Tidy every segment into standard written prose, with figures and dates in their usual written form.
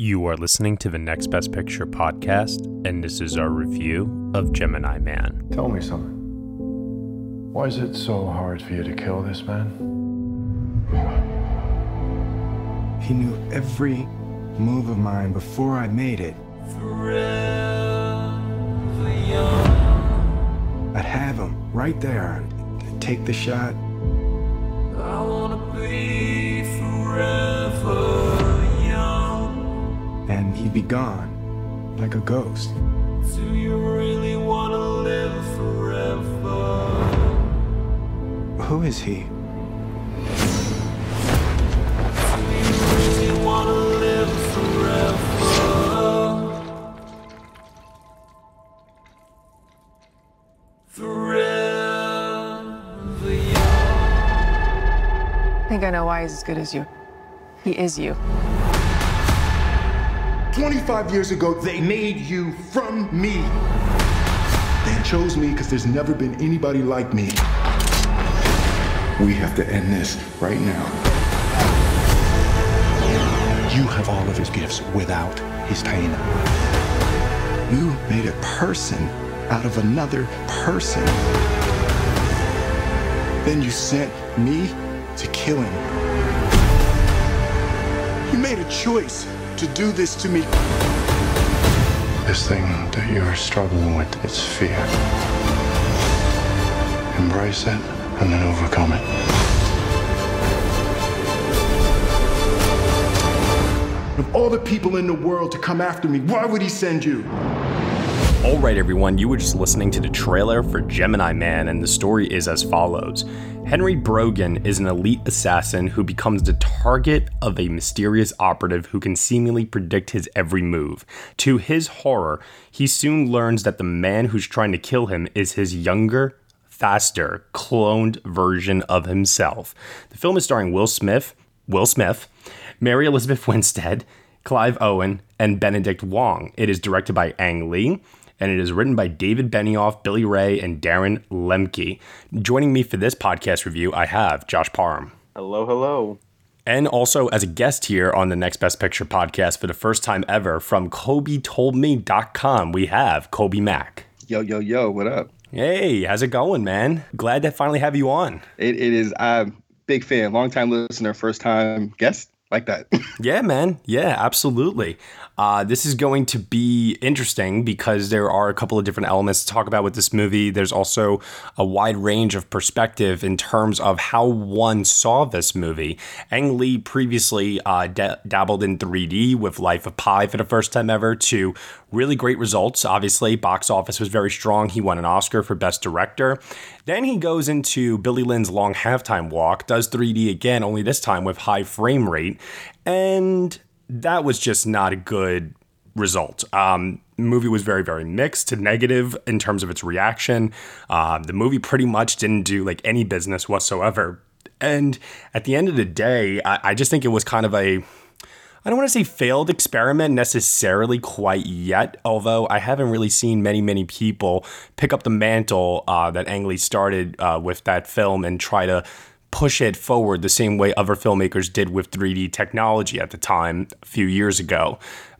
You are listening to the Next Best Picture Podcast, and this is our review of Gemini Man. Tell me something. Why is it so hard for you to kill this man? He knew every move of mine before I made it. I'd have him right there. I'd take the shot. I want to be forever young. And he'd be gone, like a ghost. Do you really want to live forever? Who is he? Do you really want to live forever? I think I know why he's as good as you. He is you. 25 years ago, they made you from me. They chose me because there's never been anybody like me. We have to end this right now. You have all of his gifts without his pain. You made a person out of another person. Then you sent me to kill him. You made a choice to do this to me. This thing that you're struggling with, it's fear. Embrace it and then overcome it. Of all the people in the world to come after me, why would he send you? All right, everyone, you were just listening to the trailer for Gemini Man, and the story is as follows. Henry Brogan is an elite assassin who becomes the target of a mysterious operative who can seemingly predict his every move. To his horror, he soon learns that the man who's trying to kill him is his younger, faster, cloned version of himself. The film is starring Will Smith, Mary Elizabeth Winstead, Clive Owen, and Benedict Wong. It is directed by Ang Lee, and it is written by David Benioff, Billy Ray, and Darren Lemke. Joining me for this podcast review, I have Josh Parham. Hello, hello. And also as a guest here on the Next Best Picture podcast for the first time ever, from KobeToldMe.com, we have Kobe Mack. Yo, yo, yo, what up? Hey, how's it going, man? Glad to finally have you on. It is. I'm a big fan, long-time listener, first-time guest. Like that. Yeah, man. Yeah, absolutely. This is going to be interesting because there are a couple of different elements to talk about with this movie. There's also a wide range of perspective in terms of how one saw this movie. Ang Lee previously dabbled in 3D with Life of Pi for the first time ever to really great results. Obviously, box office was very strong. He won an Oscar for Best Director. Then he goes into Billy Lynn's Long Halftime Walk, does 3D again, only this time with high frame rate. And that was just not a good result. Movie was very, very mixed to negative in terms of its reaction. The movie pretty much didn't do like any business whatsoever. And at the end of the day, I just think it was kind of a... I don't want to say failed experiment necessarily quite yet, although I haven't really seen many people pick up the mantle that Ang Lee started with that film and try to push it forward the same way other filmmakers did with 3D technology at the time a few years ago.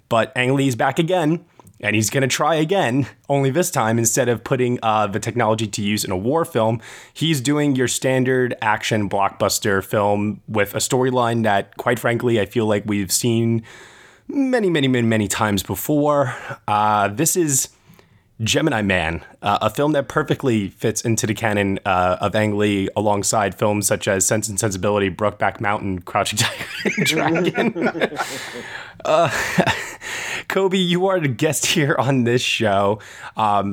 But Ang Lee's back again, and he's going to try again, only this time, instead of putting the technology to use in a war film, he's doing your standard action blockbuster film with a storyline that, quite frankly, I feel like we've seen many times before. This is Gemini Man, a film that perfectly fits into the canon of Ang Lee alongside films such as Sense and Sensibility, Brokeback Mountain, Crouching Tiger, Hidden Dragon. Kobe, you are the guest here on this show.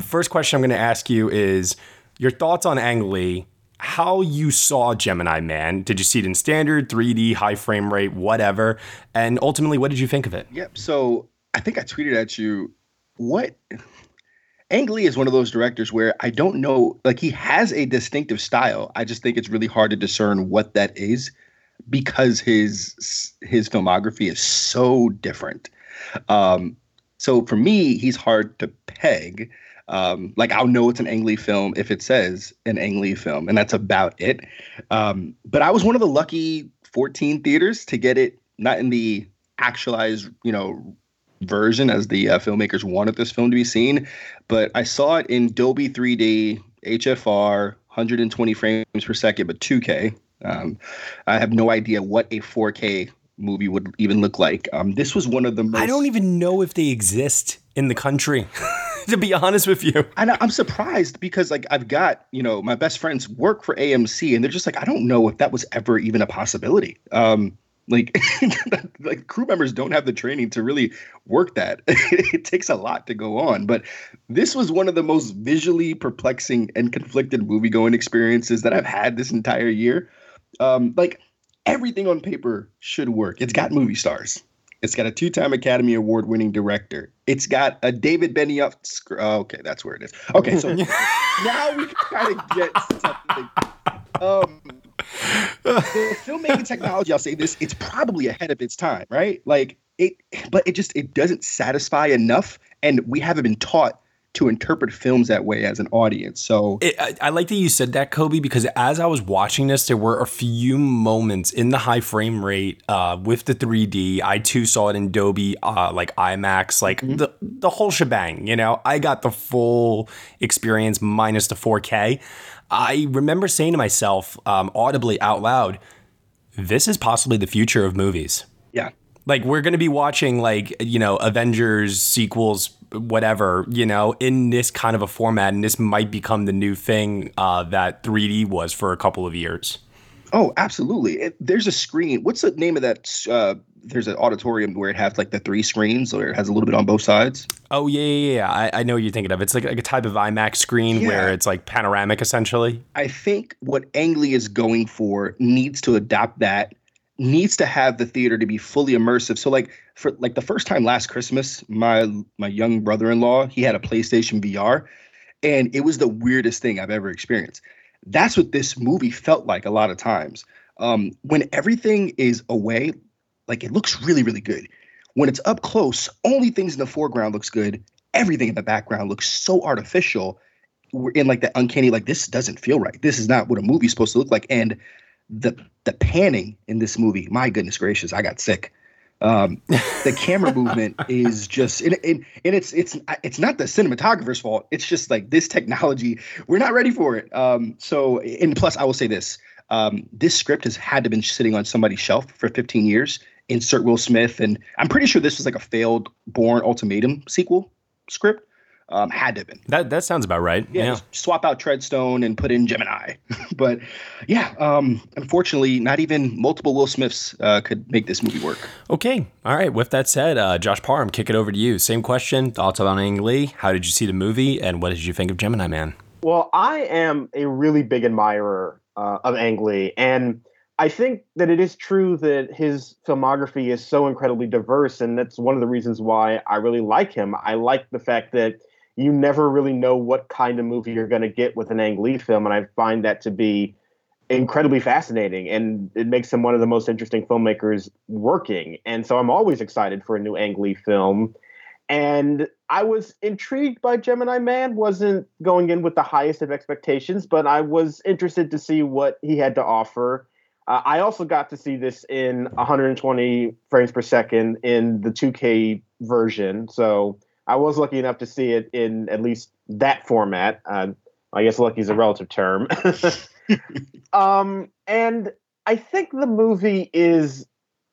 First question I'm going to ask you is your thoughts on Ang Lee how you saw Gemini Man. Did you see it in standard, 3D, high frame rate, whatever? And ultimately, what did you think of it? Yep. So I think I tweeted at you, Ang Lee is one of those directors where I don't know, like, he has a distinctive style. I just think it's really hard to discern what that is because his filmography is so different. So for me, he's hard to peg. Like, I'll know it's an Ang Lee film if it says an Ang Lee film, and that's about it. But I was one of the lucky 14 theaters to get it, not in the actualized, version as the filmmakers wanted this film to be seen, but I saw it in Dolby 3D, HFR, 120 frames per second, but 2K. I have no idea what a 4K movie would even look like. This was one of the most... I don't even know if they exist in the country. To be honest with you. And I'm surprised because, like, I've got, my best friends work for AMC, and they're just like, I don't know if that was ever even a possibility. Like crew members don't have the training to really work that. It takes a lot to go on. But this was one of the most visually perplexing and conflicted movie-going experiences that I've had this entire year. Everything on paper should work. It's got movie stars. It's got a two-time Academy Award-winning director. It's got a David Benioff. Okay, that's where it is. Okay, so now we kind of get something. The filmmaking technology, I'll say this, it's probably ahead of its time, right? But it doesn't satisfy enough, and we haven't been taught to interpret films that way as an audience. So I like that you said that, Kobe, because as I was watching this, there were a few moments in the high frame rate with the 3D. I too saw it in Dolby, IMAX, the whole shebang. I got the full experience minus the 4K. I remember saying to myself audibly out loud, this is possibly the future of movies. Yeah. We're going to be watching, Avengers sequels, whatever, in this kind of a format. And this might become the new thing that 3D was for a couple of years. Oh, absolutely. There's a screen. What's the name of that? There's an auditorium where it has, the three screens, or it has a little bit on both sides. Oh, yeah. I know what you're thinking of. It's like a type of IMAX screen where it's, panoramic, essentially. I think what Ang Lee is going for needs to adopt that. Needs to have the theater to be fully immersive. So for the first time last Christmas, my young brother-in-law, he had a PlayStation VR, and it was the weirdest thing I've ever experienced. That's what this movie felt like a lot of times. When everything is away, it looks really, really good. When it's up close, only things in the foreground looks good. Everything in the background looks so artificial. We're in that uncanny, this doesn't feel right. This is not what a movie's supposed to look like. And the panning in this movie, my goodness gracious, I got sick. The camera movement is just, and it's not the cinematographer's fault. It's just this technology, we're not ready for it. And plus I will say this, this script has had to been sitting on somebody's shelf for 15 years, insert Will Smith. And I'm pretty sure this was a failed Bourne Ultimatum sequel script. Had to have been. That sounds about right. Yeah. Swap out Treadstone and put in Gemini. But yeah, unfortunately, not even multiple Will Smiths could make this movie work. Okay. All right. With that said, Josh Parham, kick it over to you. Same question. Thoughts on Ang Lee. How did you see the movie and what did you think of Gemini Man? Well, I am a really big admirer of Ang Lee. And I think that it is true that his filmography is so incredibly diverse. And that's one of the reasons why I really like him. I like the fact that you never really know what kind of movie you're going to get with an Ang Lee film, and I find that to be incredibly fascinating, and it makes him one of the most interesting filmmakers working. And so I'm always excited for a new Ang Lee film. And I was intrigued by Gemini Man, wasn't going in with the highest of expectations, but I was interested to see what he had to offer. I also got to see this in 120 frames per second in the 2K version, so I was lucky enough to see it in at least that format. I guess lucky is a relative term. And I think the movie is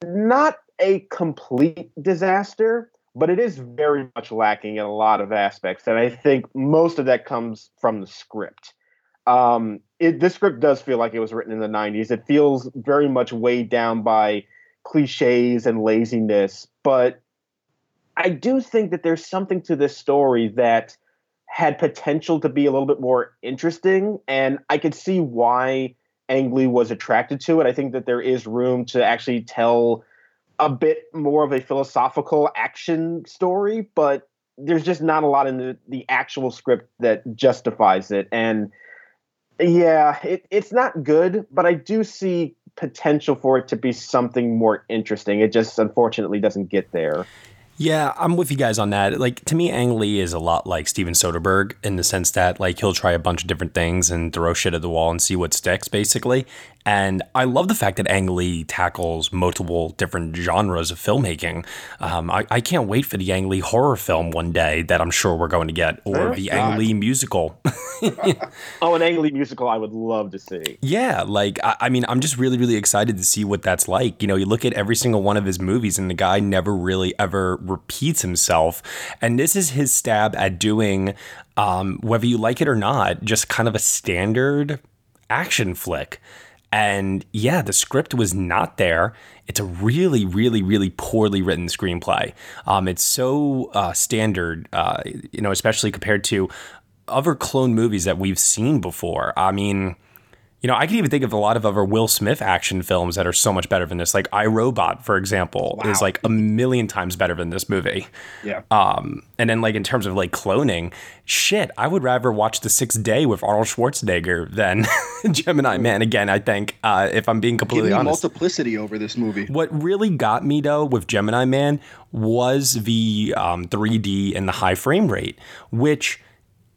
not a complete disaster, but it is very much lacking in a lot of aspects. And I think most of that comes from the script. This script does feel like it was written in the 90s. It feels very much weighed down by cliches and laziness, but I do think that there's something to this story that had potential to be a little bit more interesting, and I could see why Ang Lee was attracted to it. I think that there is room to actually tell a bit more of a philosophical action story, but there's just not a lot in the actual script that justifies it. And yeah, it's not good, but I do see potential for it to be something more interesting. It just unfortunately doesn't get there. Yeah, I'm with you guys on that. Like, to me, Ang Lee is a lot like Steven Soderbergh in the sense that, like, he'll try a bunch of different things and throw shit at the wall and see what sticks, basically. And I love the fact that Ang Lee tackles multiple different genres of filmmaking. I can't wait for the Ang Lee horror film one day that I'm sure we're going to get, or the Ang Lee musical. Oh, an Ang Lee musical I would love to see. Yeah, like, I mean, I'm just really, really excited to see what that's like. You know, you look at every single one of his movies and the guy never really ever repeats himself. And this is his stab at doing, whether you like it or not, just kind of a standard action flick. And yeah, the script was not there. It's a really, really, really poorly written screenplay. It's so standard, you know, especially compared to other clone movies that we've seen before. I mean, you know, I can even think of a lot of other Will Smith action films that are so much better than this. Like iRobot, for example, is like a million times better than this movie. Yeah. And then like in terms of like cloning, shit, I would rather watch The Sixth Day with Arnold Schwarzenegger than Gemini Man again, I think, if I'm being completely honest. Multiplicity over this movie. What really got me, though, with Gemini Man was the 3D and the high frame rate, which...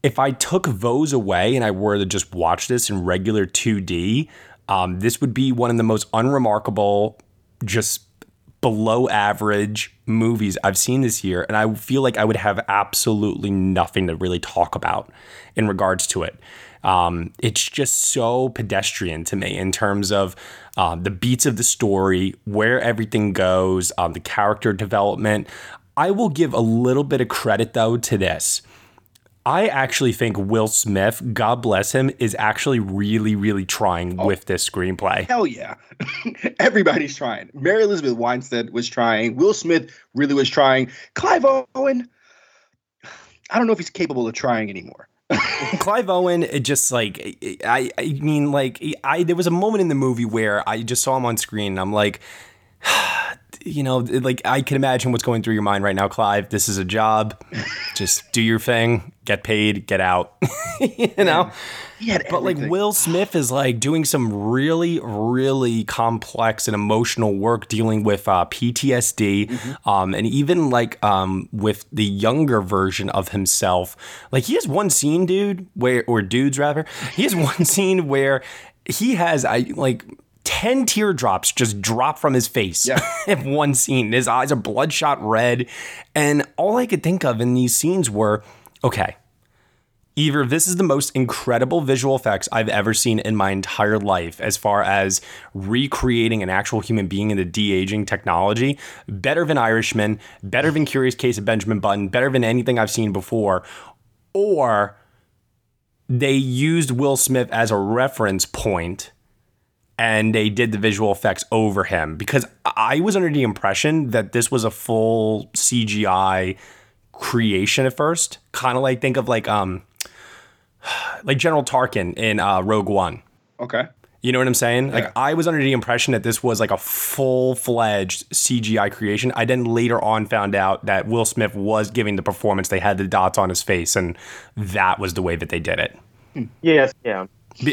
if I took those away and I were to just watch this in regular 2D, this would be one of the most unremarkable, just below average movies I've seen this year. And I feel like I would have absolutely nothing to really talk about in regards to it. It's just so pedestrian to me in terms of the beats of the story, where everything goes, the character development. I will give a little bit of credit, though, to this. I actually think Will Smith, God bless him, is actually really, really trying with this screenplay. Hell yeah. Everybody's trying. Mary Elizabeth Winstead was trying. Will Smith really was trying. Clive Owen, I don't know if he's capable of trying anymore. Clive Owen, it just like, I mean, like, there was a moment in the movie where I just saw him on screen and I'm like, you know, like I can imagine what's going through your mind right now, Clive. This is a job. Just do your thing, get paid, get out. You know? Yeah, but everything. Like Will Smith is like doing some really, really complex and emotional work dealing with PTSD. Mm-hmm. And even like with the younger version of himself, like he has one scene, he has one scene where he has 10 teardrops just drop from his face in one scene. His eyes are bloodshot red. And all I could think of in these scenes were, okay, either this is the most incredible visual effects I've ever seen in my entire life as far as recreating an actual human being in the de-aging technology, better than Irishman, better than Curious Case of Benjamin Button, better than anything I've seen before, or they used Will Smith as a reference point and they did the visual effects over him, because I was under the impression that this was a full CGI creation at first. Kind of like, think of like General Tarkin in Rogue One. Okay. You know what I'm saying? Yeah. Like I was under the impression that this was like a full-fledged CGI creation. I then later on found out that Will Smith was giving the performance. They had the dots on his face and that was the way that they did it. Yes. Yeah.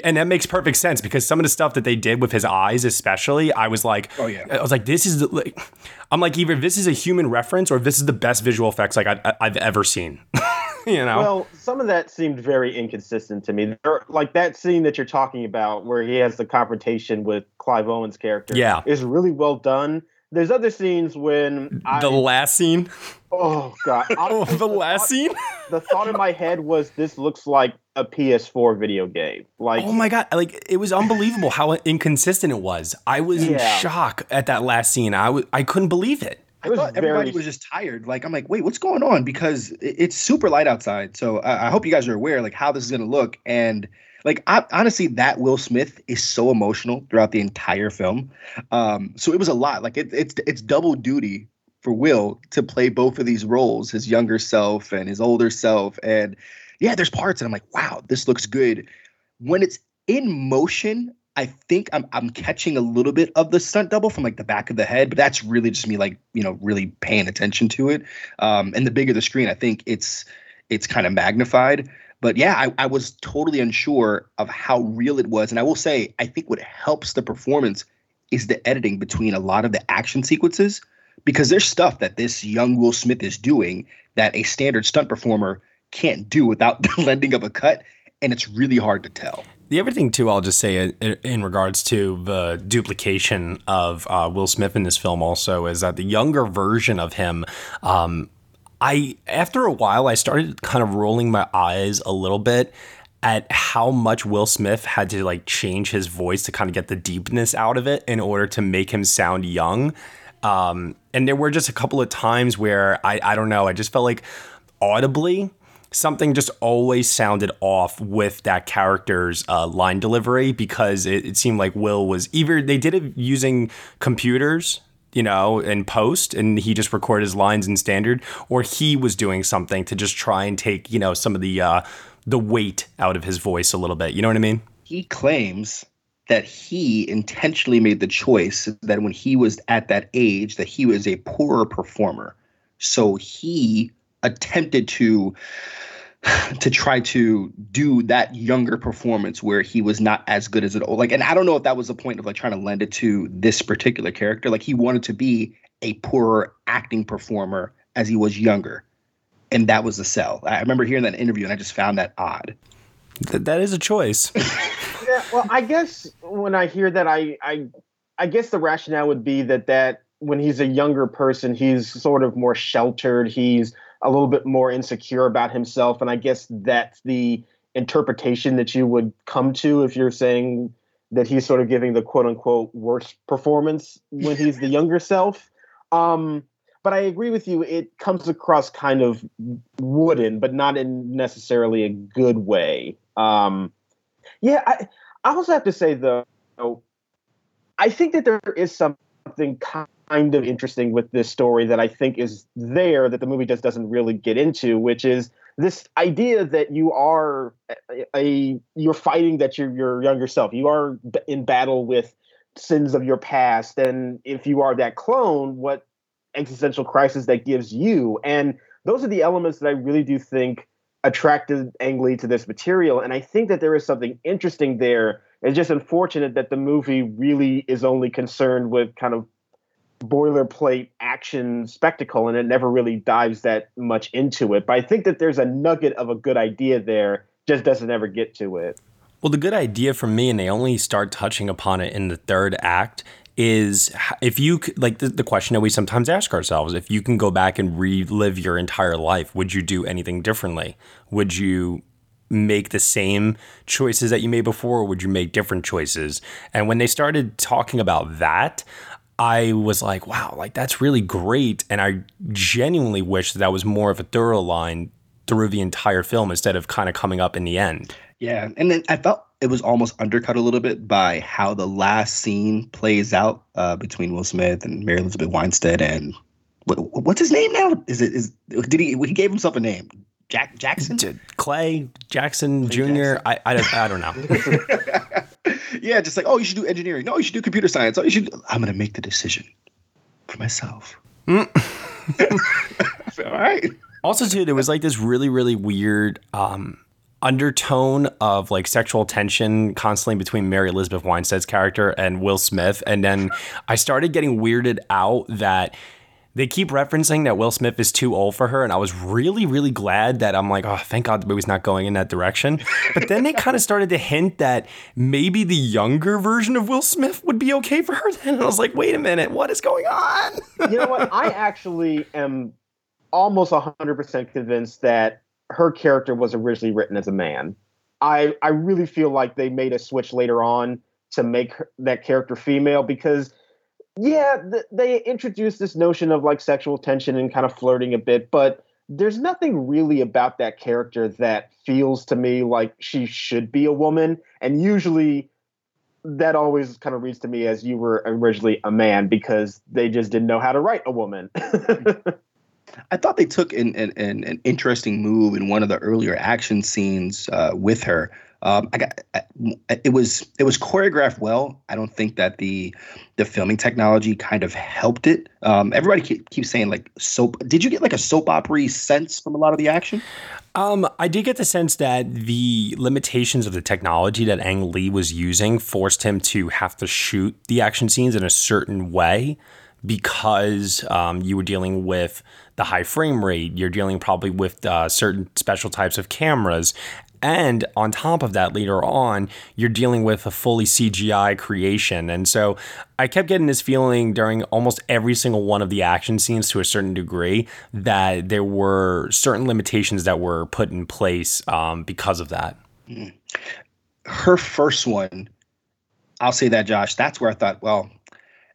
And that makes perfect sense because some of the stuff that they did with his eyes, especially, I was like, oh, yeah. I was like, this is the, like, I'm like, either this is a human reference or this is the best visual effects like I've ever seen. You know? Well, some of that seemed very inconsistent to me. Like that scene that you're talking about where he has the confrontation with Clive Owen's character is really well done. There's other scenes when the last scene. Oh, God. Scene? The thought in my head was this looks like a PS4 video game. Like, oh, my God. Like, it was unbelievable how inconsistent it was. I was in shock at that last scene. I couldn't believe it. Everybody was just tired. Like, I'm like, wait, what's going on? Because it's super light outside. So I hope you guys are aware, like, how this is going to look. And, like, honestly, that Will Smith is so emotional throughout the entire film. So it was a lot. Like, it's double duty for Will to play both of these roles, his younger self and his older self. And, yeah, there's parts. And I'm like, wow, this looks good. When it's in motion, I think I'm catching a little bit of the stunt double from like the back of the head, but that's really just me like, you know, really paying attention to it. And the bigger the screen, I think it's kind of magnified. But yeah, I was totally unsure of how real it was. And I will say, I think what helps the performance is the editing between a lot of the action sequences, because there's stuff that this young Will Smith is doing that a standard stunt performer can't do without the lending of a cut. And it's really hard to tell. The other thing, too, I'll just say in regards to the duplication of Will Smith in this film also is that the younger version of him, after a while, I started kind of rolling my eyes a little bit at how much Will Smith had to like change his voice to kind of get the deepness out of it in order to make him sound young. And there were just a couple of times where I don't know, I just felt like audibly something just always sounded off with that character's line delivery, because it seemed like Will was either they did it using computers, you know, in post, and he just recorded his lines in standard, or he was doing something to just try and take, you know, some of the weight out of his voice a little bit. You know what I mean? He claims that he intentionally made the choice that when he was at that age, that he was a poorer performer. So he attempted to try to do that younger performance where he was not as good as an old, like, and I don't know if that was the point of like trying to lend it to this particular character. Like he wanted to be a poorer acting performer as he was younger. And that was the sell. I remember hearing that interview and I just found that odd. That is a choice. Yeah, well, I guess when I hear that, I guess the rationale would be that when he's a younger person, he's sort of more sheltered. He's a little bit more insecure about himself. And I guess that's the interpretation that you would come to if you're saying that he's sort of giving the quote unquote worst performance when he's the younger self. But I agree with you. It comes across kind of wooden, but not in necessarily a good way. Yeah, I also have to say, though, I think that there is something kind of interesting with this story that I think is there that the movie just doesn't really get into, which is this idea that you are you're fighting that your younger self. You are in battle with sins of your past. And if you are that clone, what existential crisis that gives you? And those are the elements that I really do think attracted Ang Lee to this material. And I think that there is something interesting there. It's just unfortunate that the movie really is only concerned with kind of boilerplate action spectacle, and it never really dives that much into it. But I think that there's a nugget of a good idea there, just doesn't ever get to it. Well, the good idea for me, and they only start touching upon it in the third act, is if you like the question that we sometimes ask ourselves, if you can go back and relive your entire life, would you do anything differently? Would you make the same choices that you made before, or would you make different choices? And when they started talking about that, I was like, wow, like that's really great. And I genuinely wish that was more of a thorough line through the entire film instead of kind of coming up in the end. Yeah. And then I felt it was almost undercut a little bit by how the last scene plays out between Will Smith and Mary Elizabeth Winstead and what's his name now? Did he gave himself a name? Jackson? Clay Jackson Jr. Jackson. I don't know. Yeah, just like, oh, you should do engineering. No, you should do computer science. Oh, you should. I'm going to make the decision for myself. All right. Also, too, there was like this really, really weird undertone of like sexual tension constantly between Mary Elizabeth Winstead's character and Will Smith. And then I started getting weirded out that they keep referencing that Will Smith is too old for her. And I was really, really glad that I'm like, oh, thank God the movie's not going in that direction. But then they kind of started to hint that maybe the younger version of Will Smith would be okay for her then. And I was like, wait a minute, what is going on? You know what? I actually am almost 100% convinced that her character was originally written as a man. I really feel like they made a switch later on to make that character female because, yeah, they introduced this notion of like sexual tension and kind of flirting a bit, but there's nothing really about that character that feels to me like she should be a woman. And usually that always kind of reads to me as you were originally a man because they just didn't know how to write a woman. I thought they took an interesting move in one of the earlier action scenes with her. It was choreographed well. I don't think that the filming technology kind of helped it. Everybody keeps saying like soap. Did you get like a soap opera sense from a lot of the action? I did get the sense that the limitations of the technology that Ang Lee was using forced him to have to shoot the action scenes in a certain way because you were dealing with the high frame rate. You're dealing probably with certain special types of cameras. And on top of that, later on, you're dealing with a fully CGI creation. And so I kept getting this feeling during almost every single one of the action scenes to a certain degree that there were certain limitations that were put in place because of that. Her first one, I'll say that, Josh, that's where I thought, well,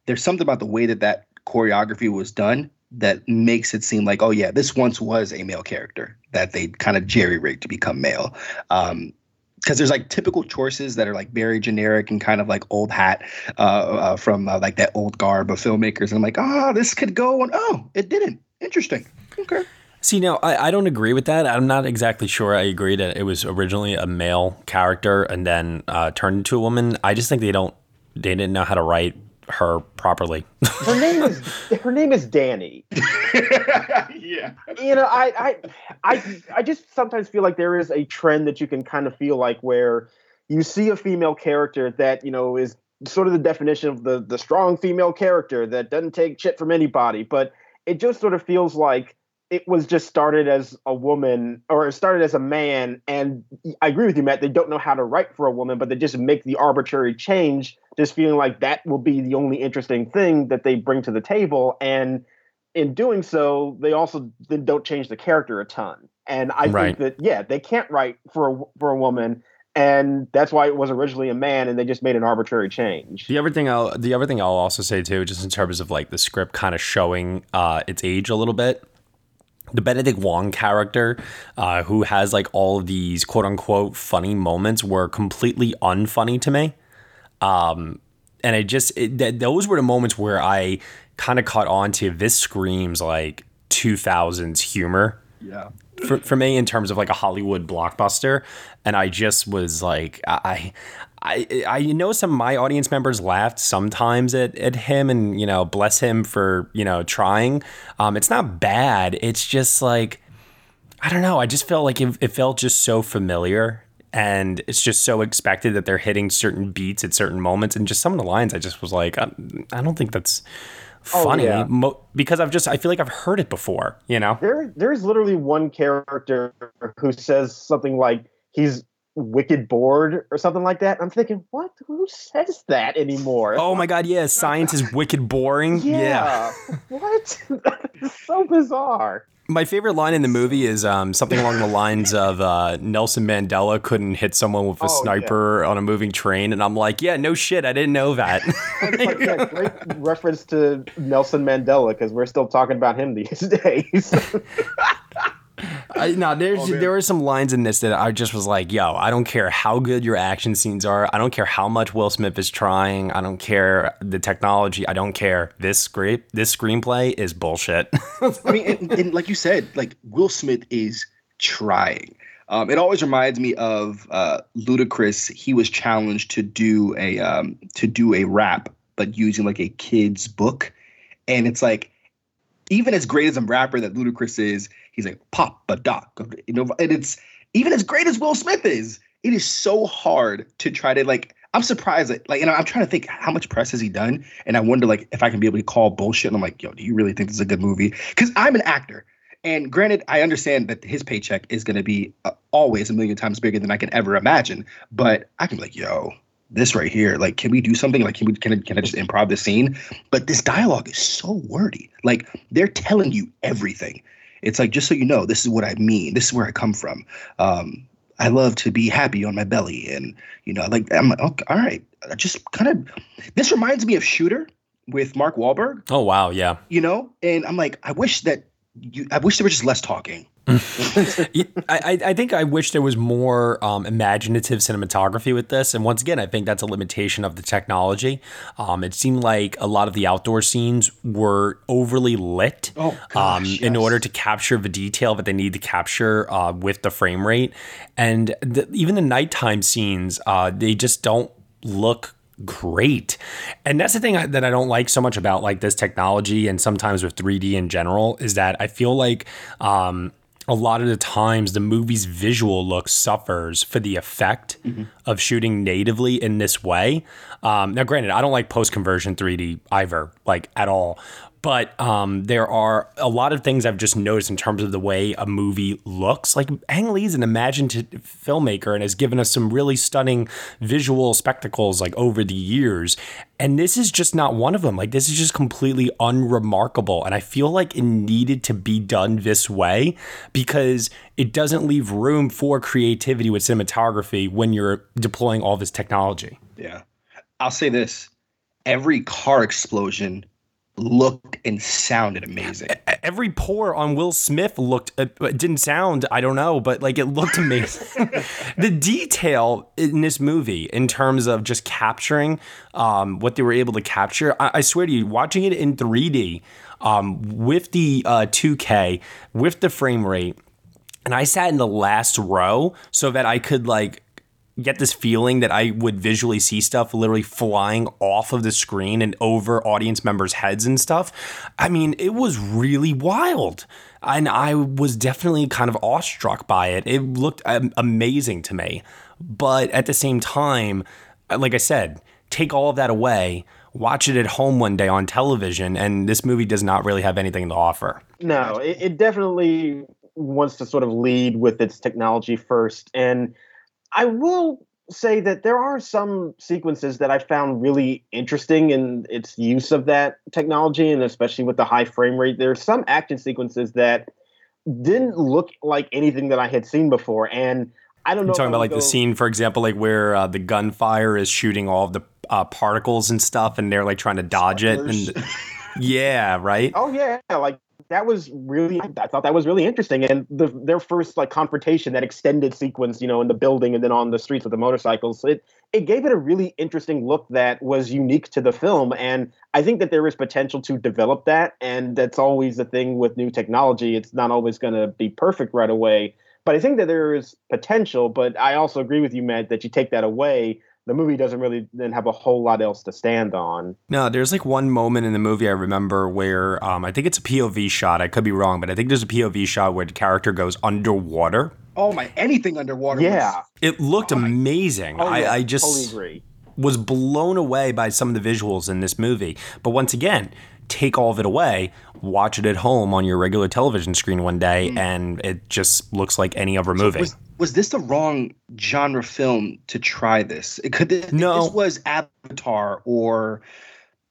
there's something about the way that choreography was done that makes it seem like, oh yeah, this once was a male character that they kind of jerry-rigged to become male. Because there's like typical choices that are like very generic and kind of like old hat from like that old garb of filmmakers. And I'm like, this could go, and it didn't. Interesting. Okay. See, now, I don't agree with that. I'm not exactly sure I agree that it was originally a male character and then turned into a woman. I just think they didn't know how to write her properly. Her name is Danny. Yeah. You know, I just sometimes feel like there is a trend that you can kind of feel like where you see a female character that, you know, is sort of the definition of the strong female character that doesn't take shit from anybody, but it just sort of feels like it was just started as a woman or started as a man. And I agree with you, Matt, they don't know how to write for a woman, but they just make the arbitrary change, just feeling like that will be the only interesting thing that they bring to the table. And in doing so, they also then don't change the character a ton. And I think that, yeah, they can't write for a woman. And that's why it was originally a man, and they just made an arbitrary change. The other thing I'll also say, too, just in terms of like the script kind of showing its age a little bit. The Benedict Wong character, who has like all of these quote unquote funny moments, were completely unfunny to me. And those were the moments where I kind of caught on to this screams like 2000s humor. Yeah. For me, in terms of like a Hollywood blockbuster. And I just was like, I know some of my audience members laughed sometimes at him, and, you know, bless him for, you know, trying. It's not bad. It's just like, I don't know. I just felt like it felt just so familiar, and it's just so expected that they're hitting certain beats at certain moments. And just some of the lines, I just was like, I don't think that's funny. Oh, yeah. Because I feel like I've heard it before, you know? There's literally one character who says something like he's wicked bored or something like that. I'm thinking, what? Who says that anymore? Oh my God, yeah. Science is wicked boring. Yeah. What? That's so bizarre. My favorite line in the movie is something along the lines of Nelson Mandela couldn't hit someone with a sniper on a moving train. And I'm like, yeah, no shit. I didn't know that. It's like that great reference to Nelson Mandela, because we're still talking about him these days. There were some lines in this that I just was like, yo, I don't care how good your action scenes are. I don't care how much Will Smith is trying. I don't care the technology. I don't care. This screenplay is bullshit. I mean, and like you said, like Will Smith is trying. It always reminds me of Ludacris. He was challenged to do a rap, but using like a kid's book. And it's like, even as great as a rapper that Ludacris is, he's like, Papa Doc. You know, and it's even as great as Will Smith is, it is so hard to try to like, I'm surprised that like, and I'm trying to think how much press has he done? And I wonder like if I can be able to call bullshit. And I'm like, yo, do you really think this is a good movie? Because I'm an actor. And granted, I understand that his paycheck is going to be always a million times bigger than I can ever imagine. But I can be like, yo, this right here, like, can we do something? Like, can I just improv this scene? But this dialogue is so wordy. Like, they're telling you everything. It's like, just so you know, this is what I mean. This is where I come from. I love to be happy on my belly. And, you know, like, I'm like, okay, all right. I just kind of, this reminds me of Shooter with Mark Wahlberg. Oh, wow. Yeah. You know, and I'm like, I wish that I wish there was just less talking. I think I wish there was more imaginative cinematography with this. And once again, I think that's a limitation of the technology. It seemed like a lot of the outdoor scenes were overly lit in order to capture the detail that they need to capture with the frame rate. And even the nighttime scenes, they just don't look great. And that's the thing that I don't like so much about like this technology and sometimes with 3D in general is that I feel like a lot of the times the movie's visual look suffers for the effect of shooting natively in this way. Now, granted, I don't like post-conversion 3D either, like at all. But there are a lot of things I've just noticed in terms of the way a movie looks. Like, Ang Lee's an imaginative filmmaker and has given us some really stunning visual spectacles, like, over the years. And this is just not one of them. Like, this is just completely unremarkable. And I feel like it needed to be done this way because it doesn't leave room for creativity with cinematography when you're deploying all this technology. Yeah. I'll say this. Every car explosion looked and sounded amazing. Every pour on Will Smith looked, didn't sound, I don't know, but like it looked amazing. The detail in this movie in terms of just capturing what they were able to capture, I swear to you, watching it in 3D with the 2K, with the frame rate, and I sat in the last row so that I could like get this feeling that I would visually see stuff literally flying off of the screen and over audience members' heads and stuff. I mean, it was really wild. And I was definitely kind of awestruck by it. It looked amazing to me. But at the same time, like I said, take all of that away, watch it at home one day on television, and this movie does not really have anything to offer. No, it definitely wants to sort of lead with its technology first. And I will say that there are some sequences that I found really interesting in its use of that technology, and especially with the high frame rate. There are some action sequences that didn't look like anything that I had seen before, and I don't know. You're talking about like the scene, for example, like where the gunfire is shooting all of the particles and stuff, and they're like trying to dodge it. And yeah, right? Oh, yeah, like. That was really, I thought that was really interesting. And their first like confrontation, that extended sequence, you know, in the building and then on the streets with the motorcycles, it gave it a really interesting look that was unique to the film. And I think that there is potential to develop that. And that's always the thing with new technology. It's not always going to be perfect right away. But I think that there is potential. But I also agree with you, Matt, that you take that away, the movie doesn't really then have a whole lot else to stand on. No, there's like one moment in the movie I remember where I think it's a POV shot. I could be wrong, but I think there's a POV shot where the character goes underwater. Oh my, anything underwater. Yeah. It looked amazing. Oh, yeah. I just totally agree. Was blown away by some of the visuals in this movie. But once again, take all of it away, watch it at home on your regular television screen one day, and it just looks like any other movie. Was this the wrong genre film to try this? This was Avatar or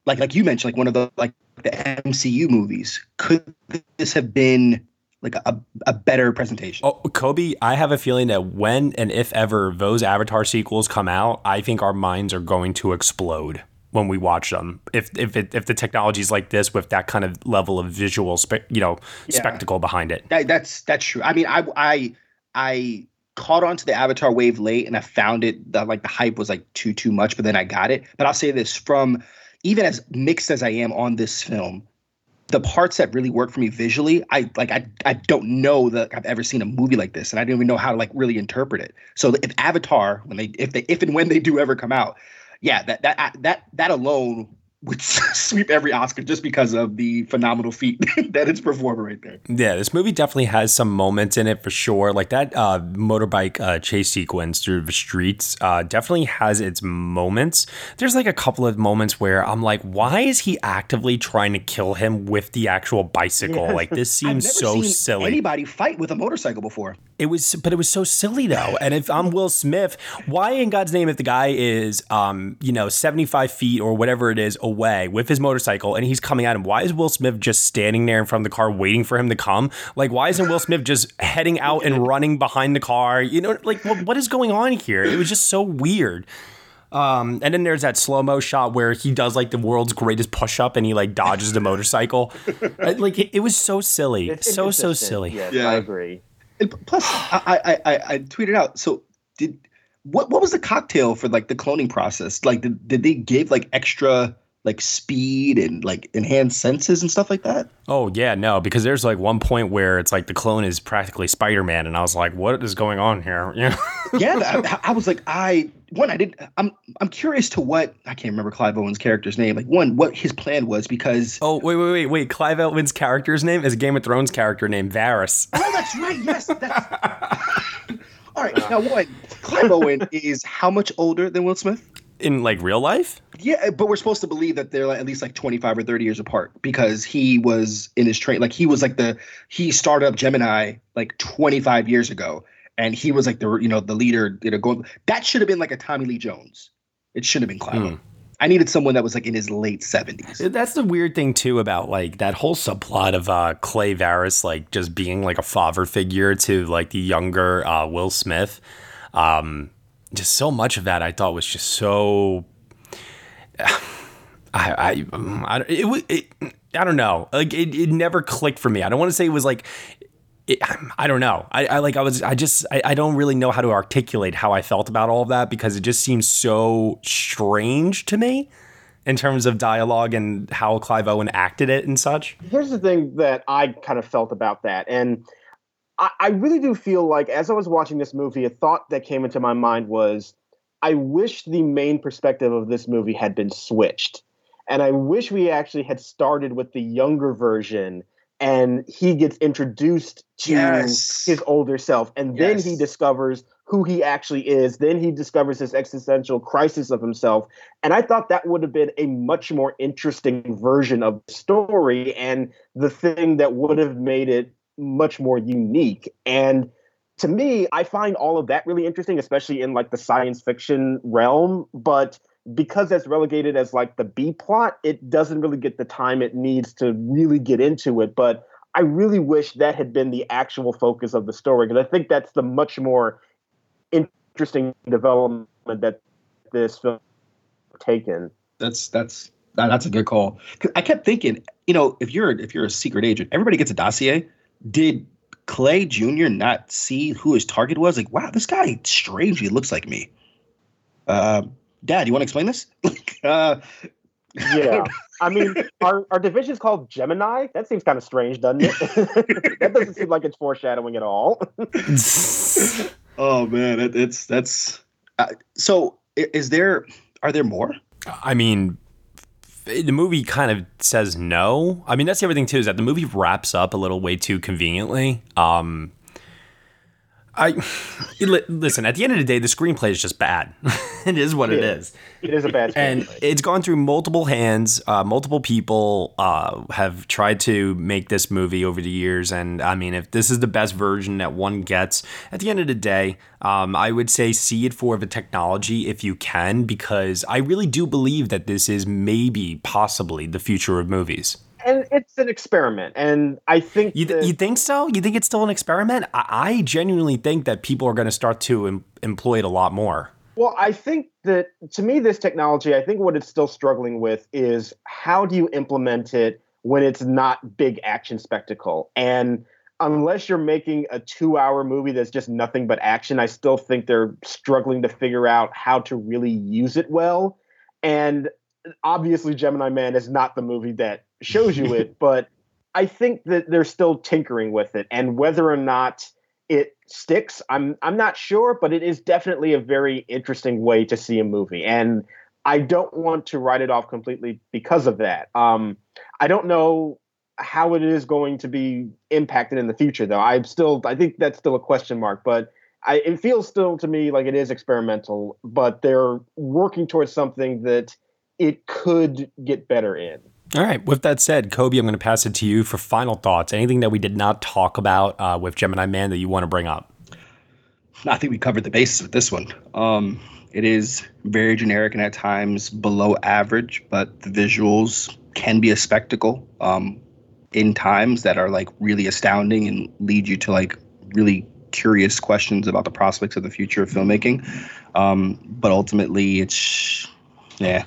like you mentioned, like one of the like the MCU movies. Could this have been like a better presentation? Oh, Kobe, I have a feeling that when and if ever those Avatar sequels come out, I think our minds are going to explode when we watch them. If the technology is like this with that kind of level of visual spectacle behind it. That's true. I mean, I caught on to the Avatar wave late, and I found it that like the hype was like too much, but then I got it. But I'll say this, from even as mixed as I am on this film, the parts that really work for me visually, I don't know that I've ever seen a movie like this, and I didn't even know how to like really interpret it. So if Avatar, if and when they do ever come out, yeah, that alone would sweep every Oscar just because of the phenomenal feat that it's performing right there. Yeah, this movie definitely has some moments in it for sure. Like that motorbike chase sequence through the streets definitely has its moments. There's like a couple of moments where I'm like, why is he actively trying to kill him with the actual bicycle? Yeah. Like this seems so silly. I've never seen anybody fight with a motorcycle before. It was so silly though. And if I'm Will Smith, why in God's name, if the guy is 75 feet or whatever it is away with his motorcycle and he's coming at him, why is Will Smith just standing there in front of the car waiting for him to come? Like, why isn't Will Smith just heading out and running behind the car? You know, like what is going on here? It was just so weird. And then there's that slow-mo shot where he does like the world's greatest push-up and he like dodges the motorcycle. Like it was so silly. It's so silly. Yes, yeah, I agree. And plus, I tweeted out, so what was the cocktail for like the cloning process? Like did they give like extra like speed and like enhanced senses and stuff like that? Oh yeah, no, because there's like one point where it's like the clone is practically Spider-Man, and I was like, what is going on here? Yeah, yeah. I was like, I'm curious to what I can't remember Clive Owen's character's name. Like what his plan was, because wait. Clive Owen's character's name is Game of Thrones character named Varys. Oh, that's right. Yes, that's. All right, now what? Clive Owen is how much older than Will Smith? In like real life? Yeah, but we're supposed to believe that they're like at least like 25 or 30 years apart, because he was in his train. Like he started up Gemini like 25 years ago, and he was like the leader. Going, that should have been like a Tommy Lee Jones. It should have been Clive. I needed someone that was like in his late 70s. That's the weird thing too about like that whole subplot of Clay Varys like just being like a father figure to like the younger Will Smith. Just so much of that I thought was just so. I don't know. Like it never clicked for me. I don't want to say it was like. I don't know. I don't really know how to articulate how I felt about all of that, because it just seems so strange to me in terms of dialogue and how Clive Owen acted it and such. Here's the thing that I kind of felt about that, and I really do feel like, as I was watching this movie, a thought that came into my mind was, I wish the main perspective of this movie had been switched. And I wish we actually had started with the younger version, and he gets introduced to his older self. And then he discovers who he actually is. Then he discovers this existential crisis of himself. And I thought that would have been a much more interesting version of the story, and the thing that would have made it much more unique. And to me, I find all of that really interesting, especially in like the science fiction realm. But because that's relegated as like the B plot, it doesn't really get the time it needs to really get into it. But I really wish that had been the actual focus of the story, because I think that's the much more interesting development that this film has taken. That's a good call. I kept thinking, if you're a secret agent, everybody gets a dossier. Did Clay Jr. not see who his target was? Like, wow, this guy strangely looks like me. Dad, you want to explain this? Yeah. I mean, our division is called Gemini. That seems kind of strange, doesn't it? That doesn't seem like it's foreshadowing at all. Oh, man. Are there more? I mean, the movie kind of says no. I mean, that's the other thing too, is that the movie wraps up a little way too conveniently. Listen, at the end of the day, the screenplay is just bad. It is what it is. It is a bad screenplay. And it's gone through multiple hands. Multiple people have tried to make this movie over the years. And I mean, if this is the best version that one gets, at the end of the day, I would say see it for the technology if you can, because I really do believe that this is maybe possibly the future of movies. And it's an experiment, and I think you think so? You think it's still an experiment? I genuinely think that people are going to start to employ it a lot more. Well, I think that, to me, this technology, I think what it's still struggling with is, how do you implement it when it's not big action spectacle? And unless you're making a 2-hour movie that's just nothing but action, I still think they're struggling to figure out how to really use it well. And obviously, Gemini Man is not the movie that shows you it, but I think that they're still tinkering with it, and whether or not it sticks, I'm not sure, but it is definitely a very interesting way to see a movie, and I don't want to write it off completely because of that. I don't know how it is going to be impacted in the future, though. I think that's still a question mark, but it feels still to me like it is experimental, but they're working towards something that it could get better in. All right. With that said, Kobe, I'm going to pass it to you for final thoughts. Anything that we did not talk about with Gemini Man that you want to bring up? I think we covered the bases with this one. It is very generic and at times below average, but the visuals can be a spectacle in times that are like really astounding and lead you to like really curious questions about the prospects of the future of filmmaking. But ultimately, it's yeah.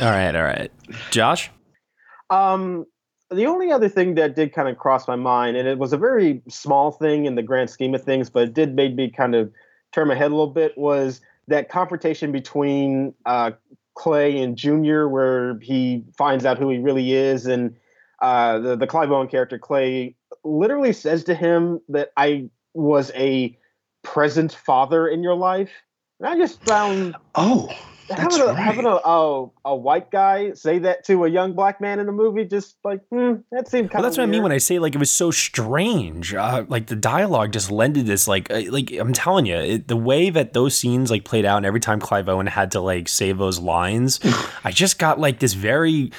All right. Josh? The only other thing that did kind of cross my mind, and it was a very small thing in the grand scheme of things, but it did make me kind of turn my head a little bit, was that confrontation between Clay and Junior, where he finds out who he really is, and the Clive Owen character, Clay, literally says to him that I was a present father in your life. And I just found... Having a white guy say that to a young black man in a movie, just like, that seemed kind of that's weird. What I mean when I say, like, it was so strange. Like, the dialogue just lended this, like I'm telling you, the way that those scenes, like, played out, and every time Clive Owen had to, like, say those lines, I just got, like, this very...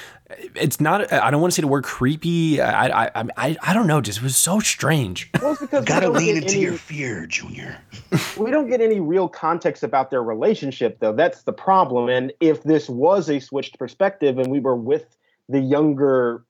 It's not. I don't want to say the word creepy. I don't know. Just it was so strange. Well, it's because gotta lean into your fear, Junior. We don't get any real context about their relationship, though. That's the problem. And if this was a switched perspective, and we were with the younger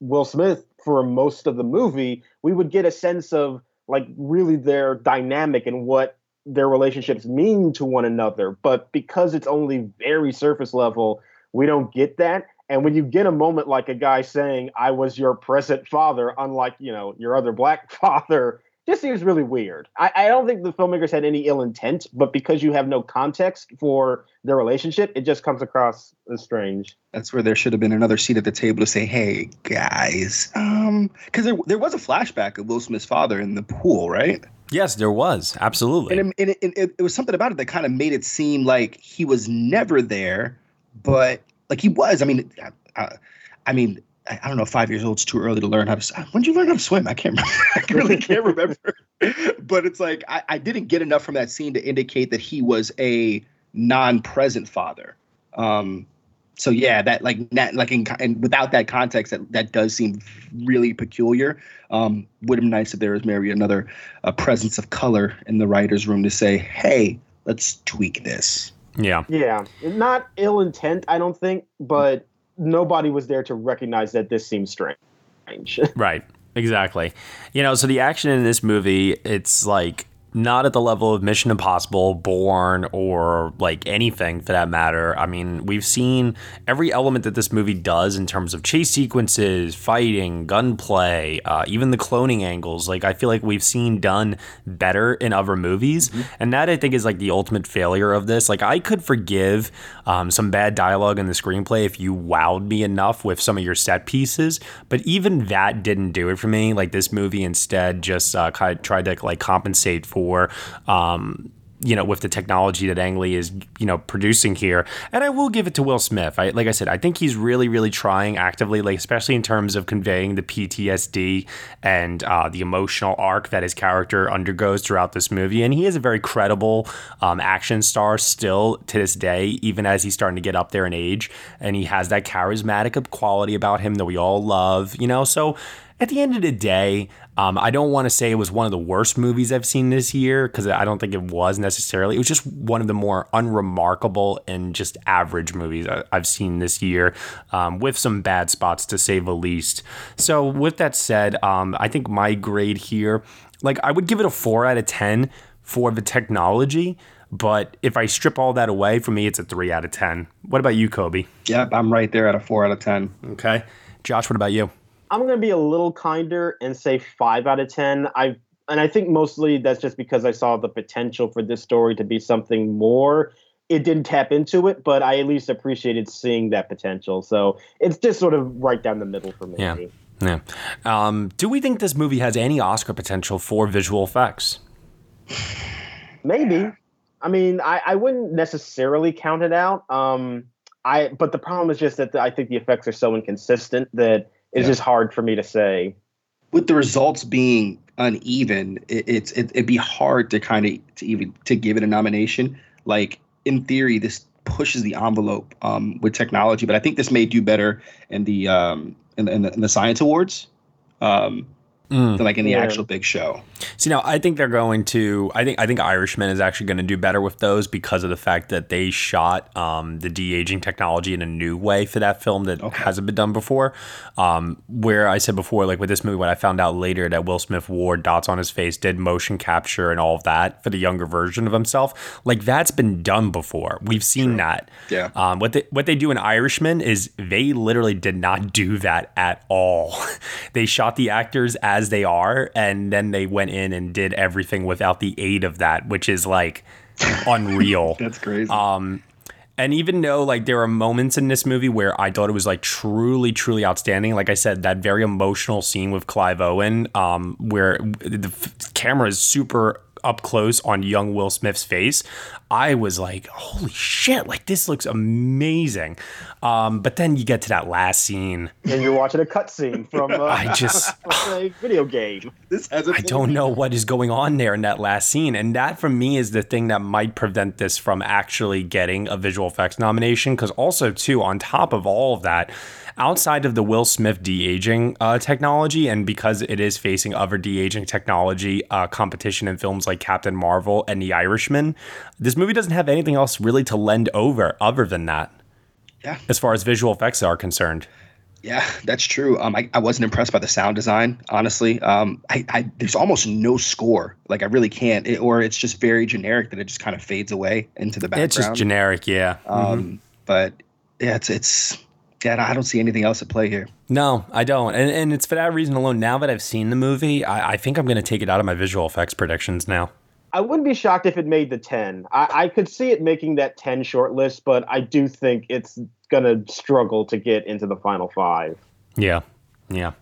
Will Smith for most of the movie, we would get a sense of like really their dynamic and what their relationships mean to one another. But because it's only very surface level, we don't get that. And when you get a moment like a guy saying, I was your present father, unlike, you know, your other black father, just seems really weird. I don't think the filmmakers had any ill intent, but because you have no context for their relationship, it just comes across as strange. That's where there should have been another seat at the table to say, hey, guys, because there was a flashback of Will Smith's father in the pool, right? Yes, there was. Absolutely. And it was something about it that kind of made it seem like he was never there, but... Like he was. I mean, I don't know. 5 years old is too early to learn how to. When did you learn how to swim? I can't remember. I really can't remember. But it's like I didn't get enough from that scene to indicate that he was a non-present father. So yeah, and without that context, that does seem really peculiar. Would have been nice if there was maybe another presence of color in the writer's room to say, hey, let's tweak this. Yeah. Not ill intent, I don't think, but nobody was there to recognize that this seems strange. Right. Exactly. You know, so the action in this movie, it's like not at the level of Mission Impossible, Bourne, or like anything for that matter. I mean, we've seen every element that this movie does in terms of chase sequences, fighting, gunplay, even the cloning angles. Like, I feel like we've seen done better in other movies. Mm-hmm. And that, I think, is like the ultimate failure of this. Like, I could forgive some bad dialogue in the screenplay if you wowed me enough with some of your set pieces. But even that didn't do it for me. Like, this movie instead just kind of tried to like compensate for you know, with the technology that Ang Lee is, you know, producing here. And I will give it to Will Smith. Like I said, I think he's really, really trying actively, like, especially in terms of conveying the PTSD and the emotional arc that his character undergoes throughout this movie. And he is a very credible action star still to this day, even as he's starting to get up there in age. And he has that charismatic quality about him that we all love, you know, so... At the end of the day, I don't want to say it was one of the worst movies I've seen this year, because I don't think it was necessarily. It was just one of the more unremarkable and just average movies I've seen this year, with some bad spots, to say the least. So with that said, I think my grade here, like, I would give it a 4 out of 10 for the technology. But if I strip all that away, for me, it's a 3 out of 10. What about you, Kobe? Yep, I'm right there at a 4 out of 10. Okay. Josh, what about you? I'm going to be a little kinder and say 5 out of 10. And I think mostly that's just because I saw the potential for this story to be something more. It didn't tap into it, but I at least appreciated seeing that potential. So it's just sort of right down the middle for me. Yeah. Do we think this movie has any Oscar potential for visual effects? Maybe. I mean, I wouldn't necessarily count it out. But the problem is just that I think the effects are so inconsistent that it's just hard for me to say. With the results being uneven, it'd be hard to kind of to give it a nomination. Like, in theory, this pushes the envelope with technology, but I think this may do better in the science awards. than like in the actual big show. So now I think they're going to. I think Irishman is actually going to do better with those because of the fact that they shot the de-aging technology in a new way for that film that hasn't been done before. Where I said before, like with this movie, what I found out later that Will Smith wore dots on his face, did motion capture and all of that for the younger version of himself. Like that's been done before. We've seen that. Yeah. What they do in Irishman is they literally did not do that at all. They shot the actors as they are, and then they went in and did everything without the aid of that, which is like unreal. That's crazy. And even though like there are moments in this movie where I thought it was like truly, truly outstanding. Like I said, that very emotional scene with Clive Owen, where the camera is super up close on young Will Smith's face, I was like, holy shit, like this looks amazing. But then you get to that last scene and you're watching a cutscene from a video game. I don't know what is going on there in that last scene, and that for me is the thing that might prevent this from actually getting a visual effects nomination, because also too, on top of all of that, outside of the Will Smith de-aging technology, and because it is facing other de-aging technology competition in films like Captain Marvel and The Irishman, this movie doesn't have anything else really to lend over other than that. Yeah. As far as visual effects are concerned. Yeah, that's true. I wasn't impressed by the sound design, honestly. There's almost no score. Like, I really can't. It's just very generic that it just kind of fades away into the background. It's just generic, yeah. But, yeah, it's yeah, I don't see anything else at play here. No, I don't. And it's for that reason alone. Now that I've seen the movie, I think I'm going to take it out of my visual effects predictions now. I wouldn't be shocked if it made the 10. I could see it making that 10 short list, but I do think it's going to struggle to get into the final 5. Yeah. Yeah.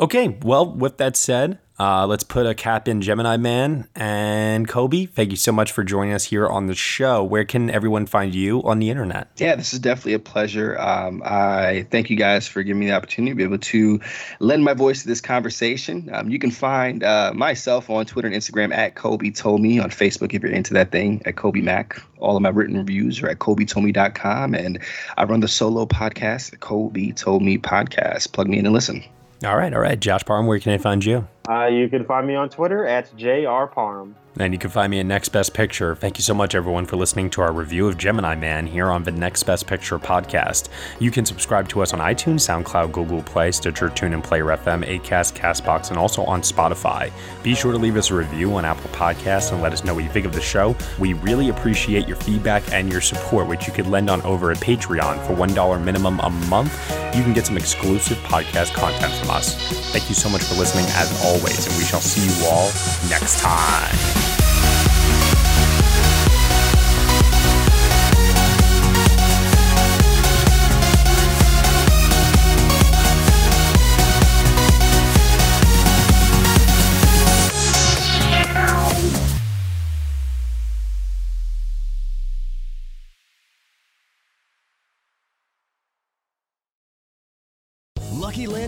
Okay. Well, with that said, let's put a cap in Gemini Man. And Kobe, thank you so much for joining us here on the show. Where can everyone find you on the internet? Yeah, this is definitely a pleasure. I thank you guys for giving me the opportunity to be able to lend my voice to this conversation. You can find myself on Twitter and Instagram at KobeToldMe, on Facebook if you're into that thing, at Kobe Mack. All of my written reviews are at KobeToldMe.com, and I run the solo podcast, the Kobe Told Me Podcast. Plug me in and listen. All right. Josh Parham, where can I find you? You can find me on Twitter at JRParham. And you can find me at Next Best Picture. Thank you so much, everyone, for listening to our review of Gemini Man here on the Next Best Picture podcast. You can subscribe to us on iTunes, SoundCloud, Google Play, Stitcher, TuneIn, Player FM, Acast, CastBox, and also on Spotify. Be sure to leave us a review on Apple Podcasts and let us know what you think of the show. We really appreciate your feedback and your support, which you could lend on over at Patreon. For $1 minimum a month, you can get some exclusive podcast content from us. Thank you so much for listening, as always, and we shall see you all next time.